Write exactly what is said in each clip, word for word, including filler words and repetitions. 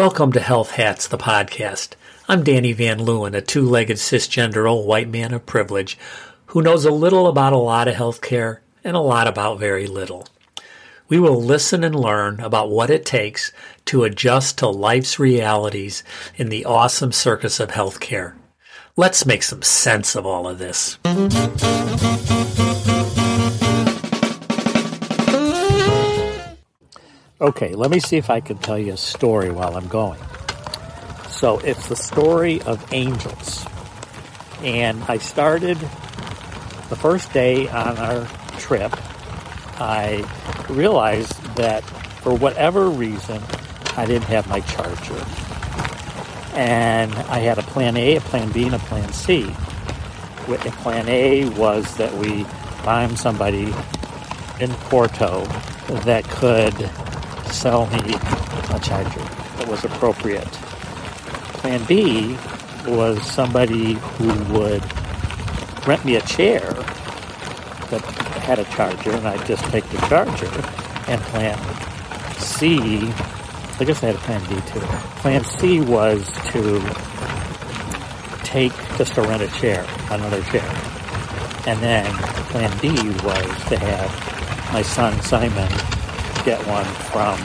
Welcome to Health Hats, the podcast. I'm Danny Van Leeuwen, a two-legged cisgender old white man of privilege who knows a little about a lot of healthcare and a lot about very little. We will listen and learn about what it takes to adjust to life's realities in the awesome circus of healthcare. Let's make some sense of all of this. Okay, let me see if I can tell you a story while I'm going. So it's the story of angels. And I started the first day on our trip. I realized that for whatever reason, I didn't have my charger. And I had a plan A, a plan B, and a plan C. And plan A was that we find somebody in Porto that could sell me a charger that was appropriate. Plan B was somebody who would rent me a chair that had a charger, and I'd just take the charger. And plan C, I guess I had a plan B too. Plan C was to take, just to rent a chair, another chair. And then plan D was to have my son Simon get one from,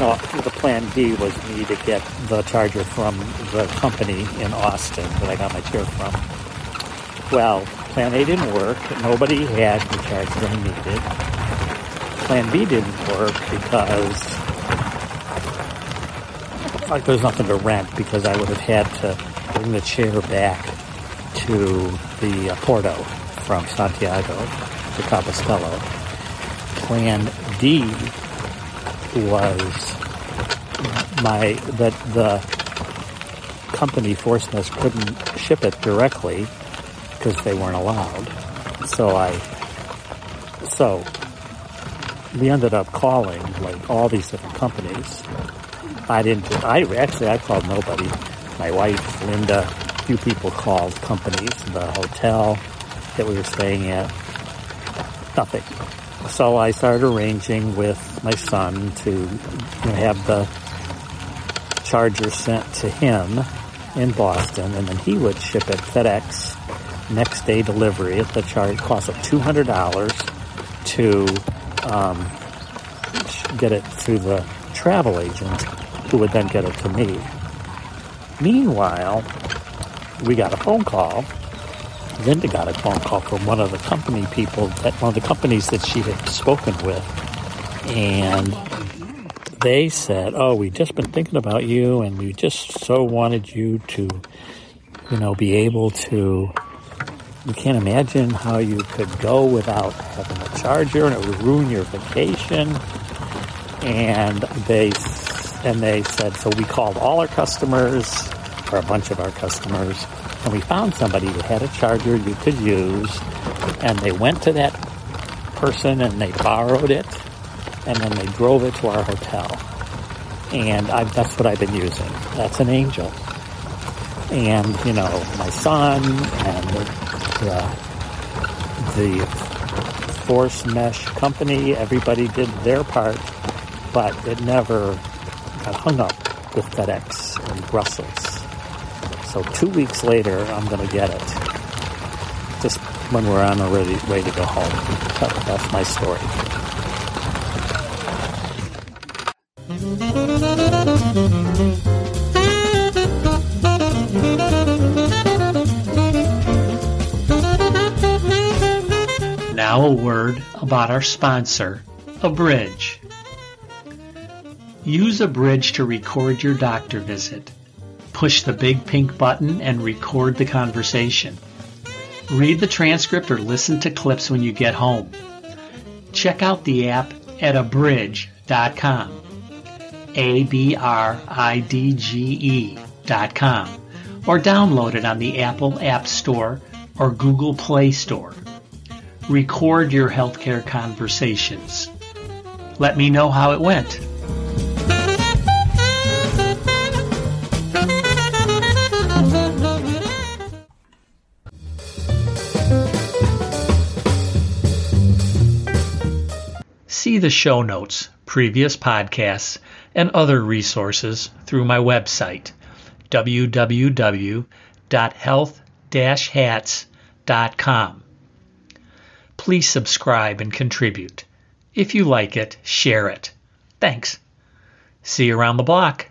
no, the plan D was me to get the charger from the company in Austin that I got my chair from. Well, plan A didn't work. Nobody had the charger I needed. Plan B didn't work because, like, there's nothing to rent because I would have had to bring the chair back to the uh, Porto from Santiago to Cabestello. Plan D was my that the company Forceness couldn't ship it directly because they weren't allowed. So I so we ended up calling like all these different companies. I didn't. I actually I called nobody. My wife Linda, a few people called companies, the hotel that we were staying at. Nothing. So I started arranging with my son to you know, have the charger sent to him in Boston, and then he would ship it FedEx next day delivery at the charge. Cost of two hundred dollars to um, get it to the travel agent, who would then get it to me. Meanwhile, we got a phone call. Linda got a phone call from one of the company people, that one of the companies that she had spoken with, and they said, "Oh, we've just been thinking about you, and we just so wanted you to, you know, be able to. We can't imagine how you could go without having a charger, and it would ruin your vacation." And they and they said, so we called all our customers, or a bunch of our customers. And we found somebody who had a charger you could use, and they went to that person and they borrowed it, and then they drove it to our hotel. And I've, that's what I've been using. That's an angel. And, you know, my son and the, the, the Force Mesh company, everybody did their part, but it never got hung up with FedEx in Brussels. So two weeks later, I'm going to get it, just when we're on the ready, way to go home. But that's my story. Now a word about our sponsor, Abridge. Use Abridge to record your doctor visit. Push the big pink button and record the conversation. Read the transcript or listen to clips when you get home. Check out the app at abridge dot com. A B R I D G E dot com. Or download it on the Apple App Store or Google Play Store. Record your healthcare conversations. Let me know how it went. See the show notes previous podcasts, and other resources through my website, w w w dot health dash hats dot com. Please subscribe and contribute. If you like it, share it. Thanks. See you around the block.